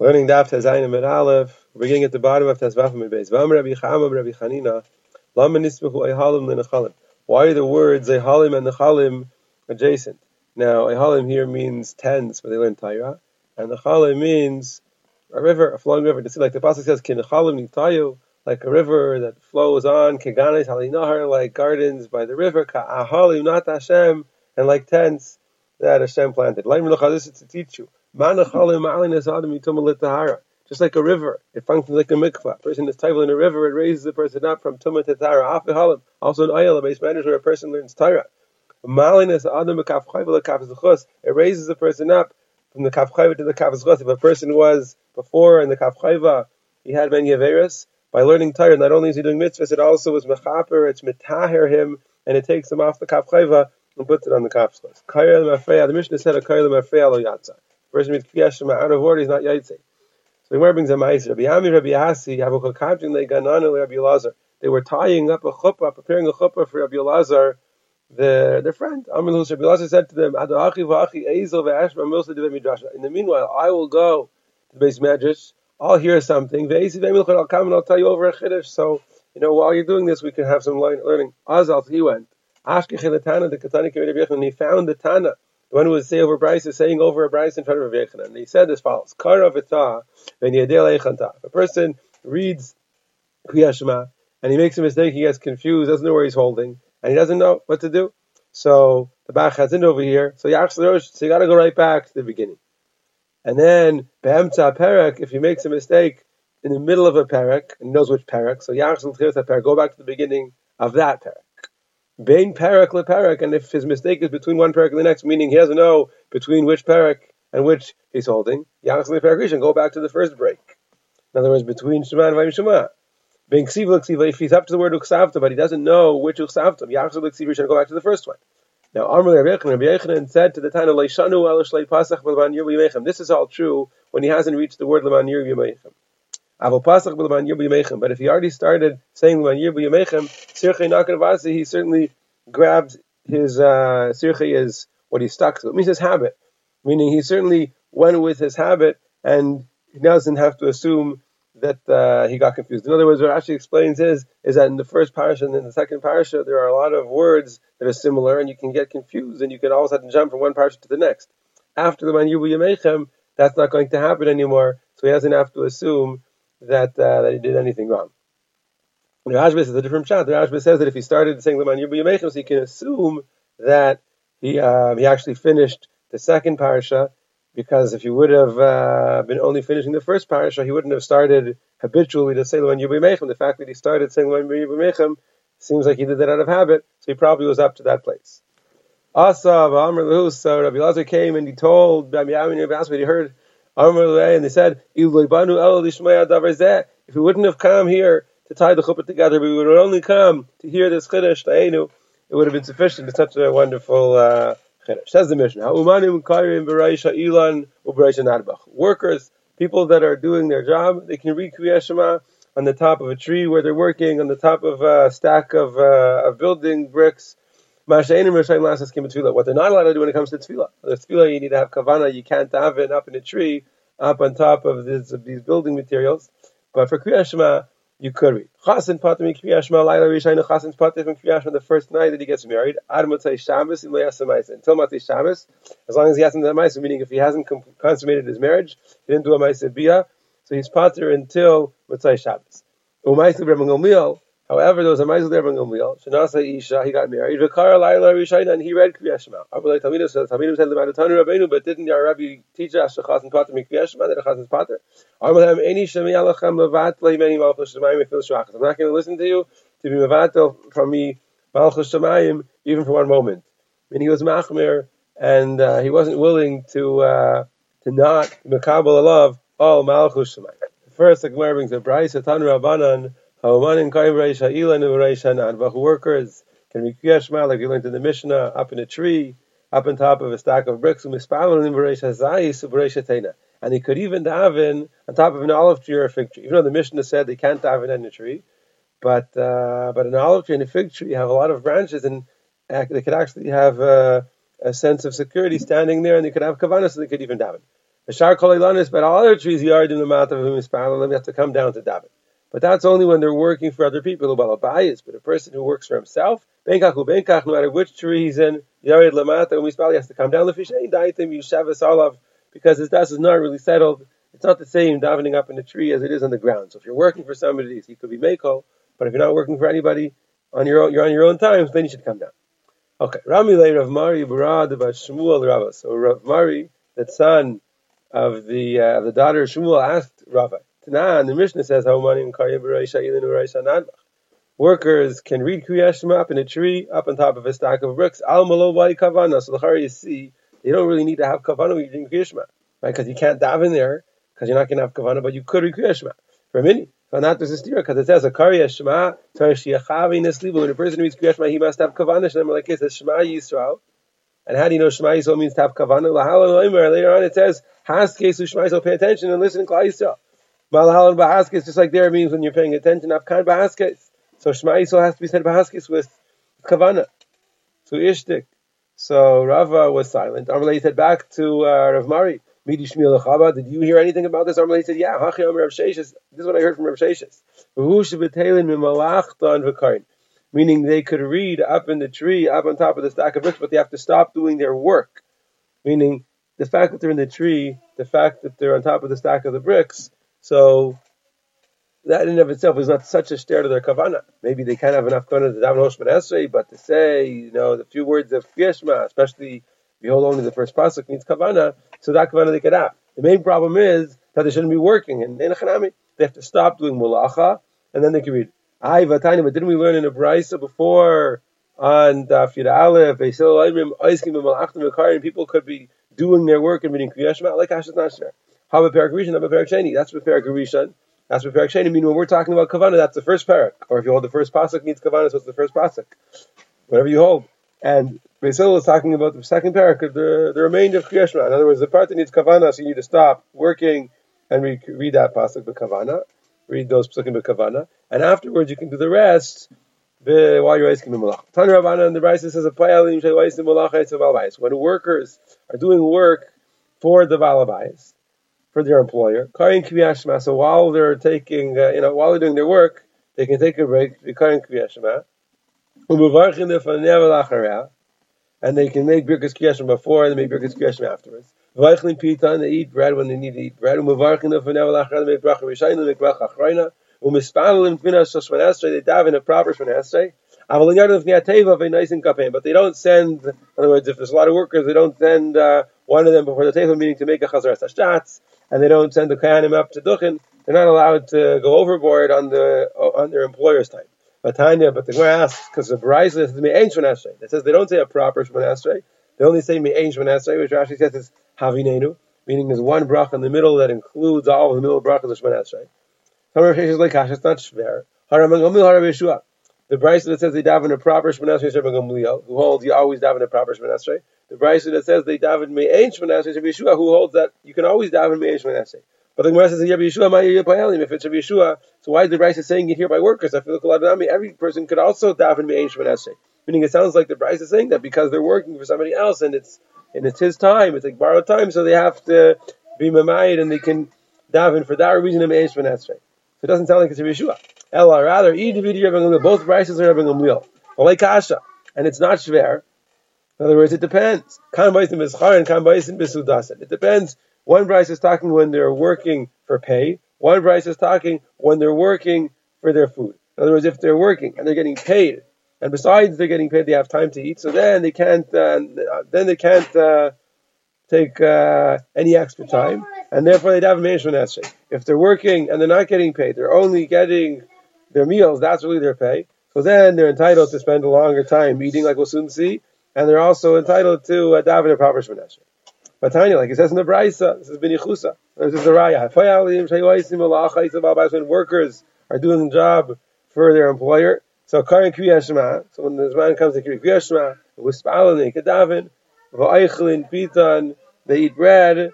Learning Daf Tazayin Amid Aleph. We're getting at the bottom of Tazvaf Amid Beis. Vam Rabbi Chama Rabbi Chanina. Lama Nismechu Eihalim Nechalim. Why are the words Eihalim and Nechalim adjacent? Now, Eihalim here means tens, where they learn Taira, and Nechalim means a river, a flowing river. Like the pasuk says, Kenechalim Nitayu, like a river that flows on, Keganech Halinahar, like gardens by the river, Ka Ahalim not Hashem, and like tents that Hashem planted. This is to teach you. Just like a river, it functions like a mikvah. A person is taival in a river, it raises the person up from tumah to ta'ara. Also in ayah, the base manners where a person learns Taira. It raises the person up from the kafkhaiva to the kafzuchos. If a person was before in the kafkhaiva, he had many averas. By learning Taira, not only is he doing mitzvahs, it also is mechaper, it's metaher him, and it takes him off the kafkhaiva and puts it on the kafzuchos. The Mishnah said, a kair l'mafreya lo yatsa. The person with Kriyashima out of order is not yaitse. So the Gemara brings a ma'aser. Rabbi Ami, Rabbi Asi, Avokakabjin le'gananu le'Rabbi Lazar. They were tying up a chuppah, preparing a chuppah for Rabbi Lazar, their friend. Rabbi Lazar said to them, in the meanwhile, I will go to the Beis Medrash. I'll hear something. I'll come and I'll tell you over a chiddush. So, while you're doing this, we can have some learning. Azal, he went. Ashkechel Tana, the Katani came to Rabbi Yechon, and he found the Tana. The one who was saying over a bris in front of Rabbi Yechon. And he said as follows, a person reads Kriyashima, and he makes a mistake, he gets confused, doesn't know where he's holding, and he doesn't know what to do. So the Bach has in over here, so you got to go right back to the beginning. And then, Perak, if he makes a mistake in the middle of a Perak, and knows which Perak, so go back to the beginning of that Perak. Bain parak le parak, and if his mistake is between one parak and the next, meaning he doesn't know between which parak and which he's holding, Yachs le parak rishon, go back to the first break. In other words, between shema and vayim shema. Bain ksiv le ksiv, if he's up to the word Uksavta, but he doesn't know which Uksavta, Yachs le ksiv rishon, go back to the first one. Now, Amr Rabbi Yechanan said to the Tana, Leishanu al shlei pasach L'maan Yirbu Yemeichem. This is all true when he hasn't reached the word L'maan Yirbu Yemeichem. But if he already started saying L'maan Yirbu Yemeichem, he certainly grabs his sirchei is what he's stuck to. It means his habit, meaning he certainly went with his habit, and he doesn't have to assume that he got confused. In other words, what Rashi explains is that in the first parasha and in the second parasha, there are a lot of words that are similar, and you can get confused, and you can all of a sudden jump from one parasha to the next. After L'maan Yirbu Yemeichem, that's not going to happen anymore, so he doesn't have to assume that he did anything wrong. The Rashba says a different shot. The Rashba says that if he started saying L'maan Yirbu Yemeichem, so he can assume that he actually finished the second parasha, because if he would have been only finishing the first parasha, he wouldn't have started habitually to say L'maan Yirbu Yemeichem. The fact that he started saying L'maan Yirbu Yemeichem seems like he did that out of habit, so he probably was up to that place. Asav Amr Luhu, so Rabbi Lazar came and he told Rabbi Yamin and Rabbi Asma, he heard and they said, if we wouldn't have come here to tie the chuppah together, we would only come to hear this chiddush, it would have been sufficient. It's such a wonderful chiddush. Says the Mishnah. Workers, people that are doing their job, they can read Kriyashima on the top of a tree where they're working, on the top of a stack of building bricks. What they're not allowed to do when it comes to tefillah. The tefillah, you need to have kavanah. You can't daven up in a tree, up on top of these building materials. But for Kriya Shema, you could read. Chasin's pater from Kriya Shema the first night that he gets married. Ad Mati Shabbos, until Mati Shabbos, as long as he hasn't done a ma'aseh, meaning if he hasn't consummated his marriage, he didn't do a ma'aseh bia, so he's pater until Mati Shabbos. However, there was a ma'aseh there, Shenasa Isha, he got married, V'kara Laila Rishayna, and he read Kriya Shema. Abalei Talmidim said, L'madutanu Rabbeinu, but didn't our Rabbi teach us that Chasin Pater Mikriya Shema, that Chasin's Pater? Armalhem Eni Shemi Alachem Levat Leimeni Malchus Shemayim Mefil Shachas. I'm not going to listen to you to be Mevatel from me Malchus Shemayim, even for one moment. And he was Machmir, and he wasn't willing to not Mekabal Alav all Malchus Shemayim. First, the Gemara brings a brayso Tanu Rabbanan. Workers can be Kriya Shema, like we learned in the Mishnah, up in a tree, up on top of a stack of bricks, and they could even daven on top of an olive tree or a fig tree. Even though the Mishnah said they can't daven on a tree, but an olive tree and a fig tree have a lot of branches, and they could actually have a sense of security standing there, and they could have kavanah, so they could even daven. Ashar kol ilanis, but all other trees yardim lematav mispalalim, you have to come down to daven. But that's only when they're working for other people. But a person who works for himself, no matter which tree he's in, yared lamata umispal, he has to come down. Because his das is not really settled. It's not the same davening up in a tree as it is on the ground. So if you're working for somebody, you could be meiko. But if you're not working for anybody on your own, you're on your own times, then you should come down. Okay. Ramilei Rav Mari Barad about Shmuel Rava. So Rav Mari, the son of the daughter of Shmuel, asked Rava. And the Mishnah says, workers can read Kriyashima up in a tree, up on top of a stack of bricks. So the Chari see, they don't really need to have kavanah when you're doing Kriyashima, right? Because you can't dive in there, because you're not going to have kavanah, but you could read Kriyashima. For a minute, so not there's a steer, because it says, a Kriyashima, when a person reads Kriyashima, he must have kavanah. Like it says, Shema Yisrael. And how do you know Shema Yisrael means to have kavanah? Later on it says, pay attention and listen to Klal Yisrael. Malahal and Bahaskis, just like there means when you're paying attention, Afkan Bahaskis. So Shema Yisrael has to be said Bahaskis with Kavanah. So Ishtik. So Rava was silent. Amalei said back to Rav Mari, Midi Shmuel Chaba, did you hear anything about this? Amalei said, yeah, Hachiyam Rav Sheshes. This is what I heard from Rav Sheshes. Meaning they could read up in the tree, up on top of the stack of bricks, but they have to stop doing their work. Meaning the fact that they're in the tree, the fact that they're on top of the stack of the bricks, so that in and of itself is not such a stare to their kavanah. Maybe they can't have enough kavanah to daven Hoshman Esrei, but to say, the few words of Kriyashma, especially behold only the first pasuk means kavanah, so that kavanah they could have. The main problem is that they shouldn't be working, and they have to stop doing malacha, and then they can read. But didn't we learn in a brisa before on Daf Yud Aleph, people could be doing their work and reading Kriyashma like Hashem Nashner. How about Perak Rishon? How about Perak Sheni? That's what Perak Rishon. That's what Perak Sheni. I mean, when we're talking about kavanah, that's the first parak. Or if you hold the first pasuk needs kavanah, so it's the first pasuk. Whatever you hold. And Basil is talking about the second parak, the remainder of Kriya Shema. In other words, the part that needs kavanah, so you need to stop working and read that pasuk with kavanah. Read those pasukim with kavanah. And afterwards, you can do the rest while you're asking the malach. Tana Rabbana and the Brisa says, when workers are doing work for the balabais, for their employer, so while they're taking, while they're doing their work, they can take a break, and they can make birkas kriyashma before, and they make birkas kriyashma afterwards. They eat bread when they need to eat bread. They daven a proper shmoneh esrei. But they don't send, in other words, if there's a lot of workers, they don't send one of them before the taival, meaning to make a chazaras hashtatz. And they don't send the Kohanim up to Duchen, they're not allowed to go overboard on their employer's time. But the Gemara asks, because the Brisa says me'ein shmoneh esrei. It says they don't say a proper shmoneh esrei. They only say me'ein shmoneh esrei, which Rashi says is havinenu, meaning there's one bracha in the middle that includes all of the middle brachas of shmoneh esrei. It's not shver. The Brisa that says they daven a proper shmoneh esrei is Rabbi Gamliel, who holds you always daven a proper shmoneh esrei. The brayser that says they daven me'ein shmoneh esrei, Rabbi Yeshua, who holds that you can always daven me'ein shmoneh esrei. But the Gemara says, Rabbi Yeshua, ma'yeh Eihalim, if it's Rabbi Yeshua, so why is the brayser saying it here by workers? I feel like every person could also daven me'ein shmoneh esrei. Meaning it sounds like the brayser is saying that because they're working for somebody else and it's his time, it's like borrowed time, so they have to be memayed and they can daven for that reason of me'ein shmoneh esrei. So it doesn't sound like it's Rabbi Yeshua. Ella, rather, both braysers are Rabbi Gamliel. Olay kasha, and it's not shver. In other words, it depends. It depends. One brayser is talking when they're working for pay. One brayser is talking when they're working for their food. In other words, if they're working and they're getting paid, and besides they're getting paid, they have time to eat. So then they can't. Take any extra time, and therefore they daven me'ein shmoneh esrei. If they're working and they're not getting paid, they're only getting their meals. That's really their pay. So then they're entitled to spend a longer time eating, like we'll soon see. And they're also entitled to daven a proper shmoneh esrei. But Tanya, like it says in the Brisa, this is b'nichusa. This is the raya. When workers are doing the job for their employer, so karin kriyashma. So when this man comes to kriyashma, wispalin they kedavin, va'aychlin pitan they eat bread.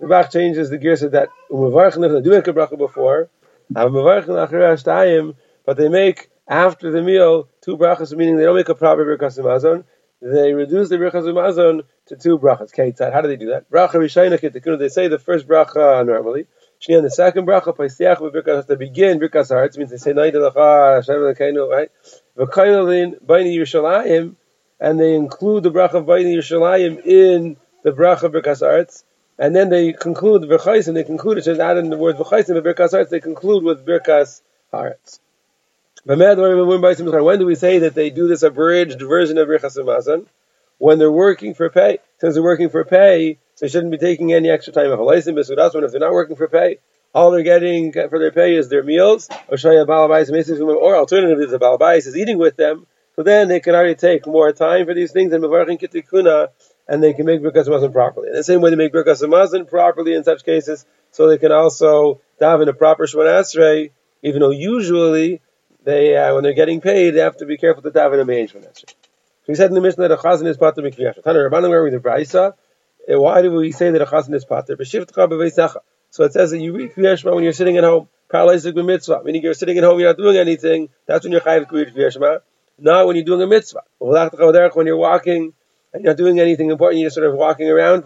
The Bach changes the gear so that umavarchin if they do make a bracha before, umavarchin achirash taim, but they make after the meal two brachas, meaning they don't make a proper birkas hamazon. They reduce the birkas hamazon to two brachas. Keitzad, how do they do that? Bracha Rishayna Ketikunu, they say the first bracha normally. Shni on the second bracha, Paisiach Birkas, to begin Birkas Haaretz, means they say Naida Lacha, Hashem Elokeinu, right? V'kainolin B'nai Yerushalayim, and they include the bracha of B'nai Yerushalayim in the bracha of Birkas Haaretz. And then they conclude V'chaisim, they conclude, it says not in the word V'chaisim, but Birkas Haaretz, they conclude with Birkas Haaretz. When do we say that they do this abridged version of Birkas Hamazon? When they're working for pay. Since they're working for pay, they shouldn't be taking any extra time off. And if they're not working for pay, all they're getting for their pay is their meals, or alternatively, the Baal Bayis is eating with them, so then they can already take more time for these things, and they can make Birkas Hamazon properly. In the same way they make Birkas Hamazon properly in such cases, so they can also daven a proper Shemona Esrei, even though usually they, when they're getting paid, they have to be careful to daven a main Shemona Esrei. So we said in the Mishnah that a chazan is pater mikriyash. Tana Rabbanan, where we the braysa? Why do we say that a chazan is pater? B'shivtcha b'veisacha. So it says that you read Kriyashima when you're sitting at home. Paralyzed with mitzvah, meaning you're sitting at home, you're not doing anything. That's when you're chayav to read Kriyashima. Not when you're doing a mitzvah. When you're walking and you're not doing anything important, you're just sort of walking around.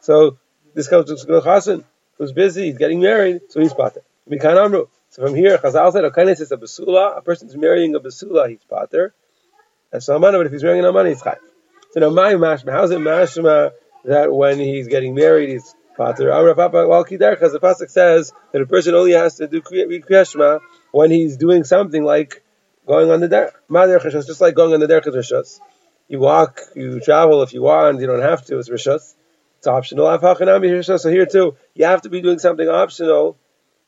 So this comes to a chazan who's busy, he's getting married, so he's pater. So from here, Chazal said, a person's marrying a basula, he's pater. But if he's wearing an almana, he's chayav. So now, my mashma, how's it mashma that when he's getting married, he's pater? Well, because the pasuk says that a person only has to do kriyashma when he's doing something like going on the derech. Ma derech rishos, just like going on the derech is rishos. You walk, you travel if you want, you don't have to, it's rishos. It's optional. So here too, you have to be doing something optional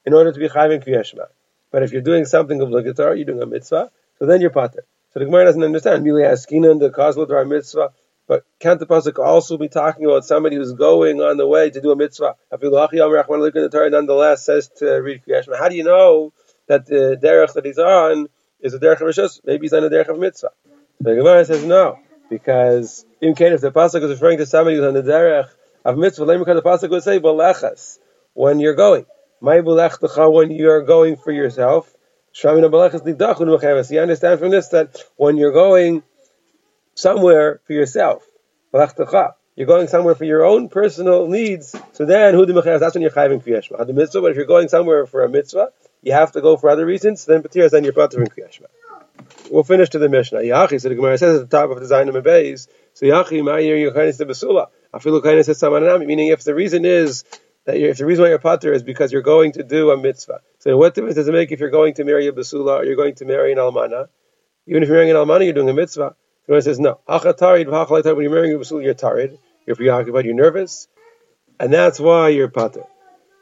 in order to be chayav in kriyashma. But if you're doing something obligatory, you're doing a mitzvah, so then you're pater. So the Gemara doesn't understand. The cause of our mitzvah, but can't the pasuk also be talking about somebody who's going on the way to do a mitzvah? The Torah nonetheless says to read Kriyashma. How do you know that the derech that he's on is a derech of rishus? Maybe he's on a derech of mitzvah. So the Gemara says no, because even if the pasuk is referring to somebody who's on the derech of mitzvah, the pasuk would say balechas when you're going. May bulechtecha when you're going for yourself. You understand from this that when you're going somewhere for yourself, you're going somewhere for your own personal needs, so then that's when you're chayving kriyashma. The mitzvah, but if you're going somewhere for a mitzvah, you have to go for other reasons, so then patir, then you're pater in kriyashma. We'll finish to the Mishnah. Yachi, so the Gemara says at the top of the Zayin Beis, so Yachi, ma'ir yochainis de basula, afilu kainis et samanami, meaning if the reason is that if the reason why you're pater is because you're going to do a mitzvah. So what difference does it make if you're going to marry a basula or you're going to marry an almana? Even if you're marrying an almana, you're doing a mitzvah. The Gemara says, no. When you're marrying a basula, you're tarid. You're preoccupied, you're nervous. And that's why you're pater.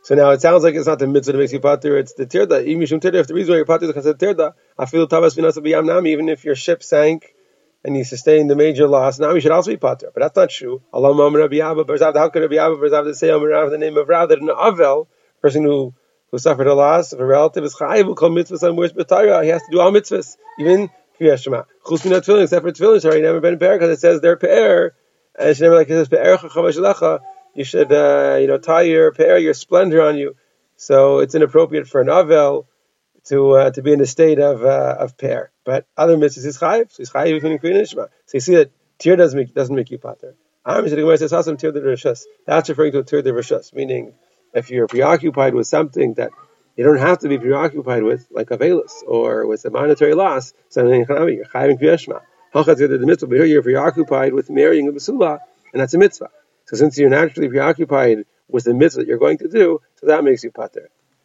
So now it sounds like it's not the mitzvah that makes you pater, it's the tirda. If the reason why you're pater is because of the tirda, even if your ship sank and you sustained a major loss, now you should also be pater. But that's not true. Allahumma amr Rabbi Abba Barzavda, how could Rabbi Abba Barzavda say amr Rav, the name of Rav, that an avel, a person who suffered a loss of a relative, is chayiv, who called mitzvahs on words, but Taira, he has to do all mitzvahs, even Kriyash Shema. Chus minat tefillin, except for tefillin, shari never been pe'er, because it says they're pe'er, and it should never like it says pe'ercha chavashalacha, you should, tie your pe'er, your splendor on you. So it's inappropriate for an avel to be in a state of pair. But other mitzvahs is chayiv, so he's chayiv even in Kriyash Shema. So you see that tir doesn't make you pater. Am Yisrael Gemara says asam tir de rishus. That's referring to a tir de rishus, meaning if you're preoccupied with something that you don't have to be preoccupied with, like avelus or with a monetary loss, something economic, you're chayiv in Kriyash Shema. Hachas the mitzvah, but here you're preoccupied with marrying a basula, and that's a mitzvah. So since you're naturally preoccupied with the mitzvah that you're going to do, so that makes you pater.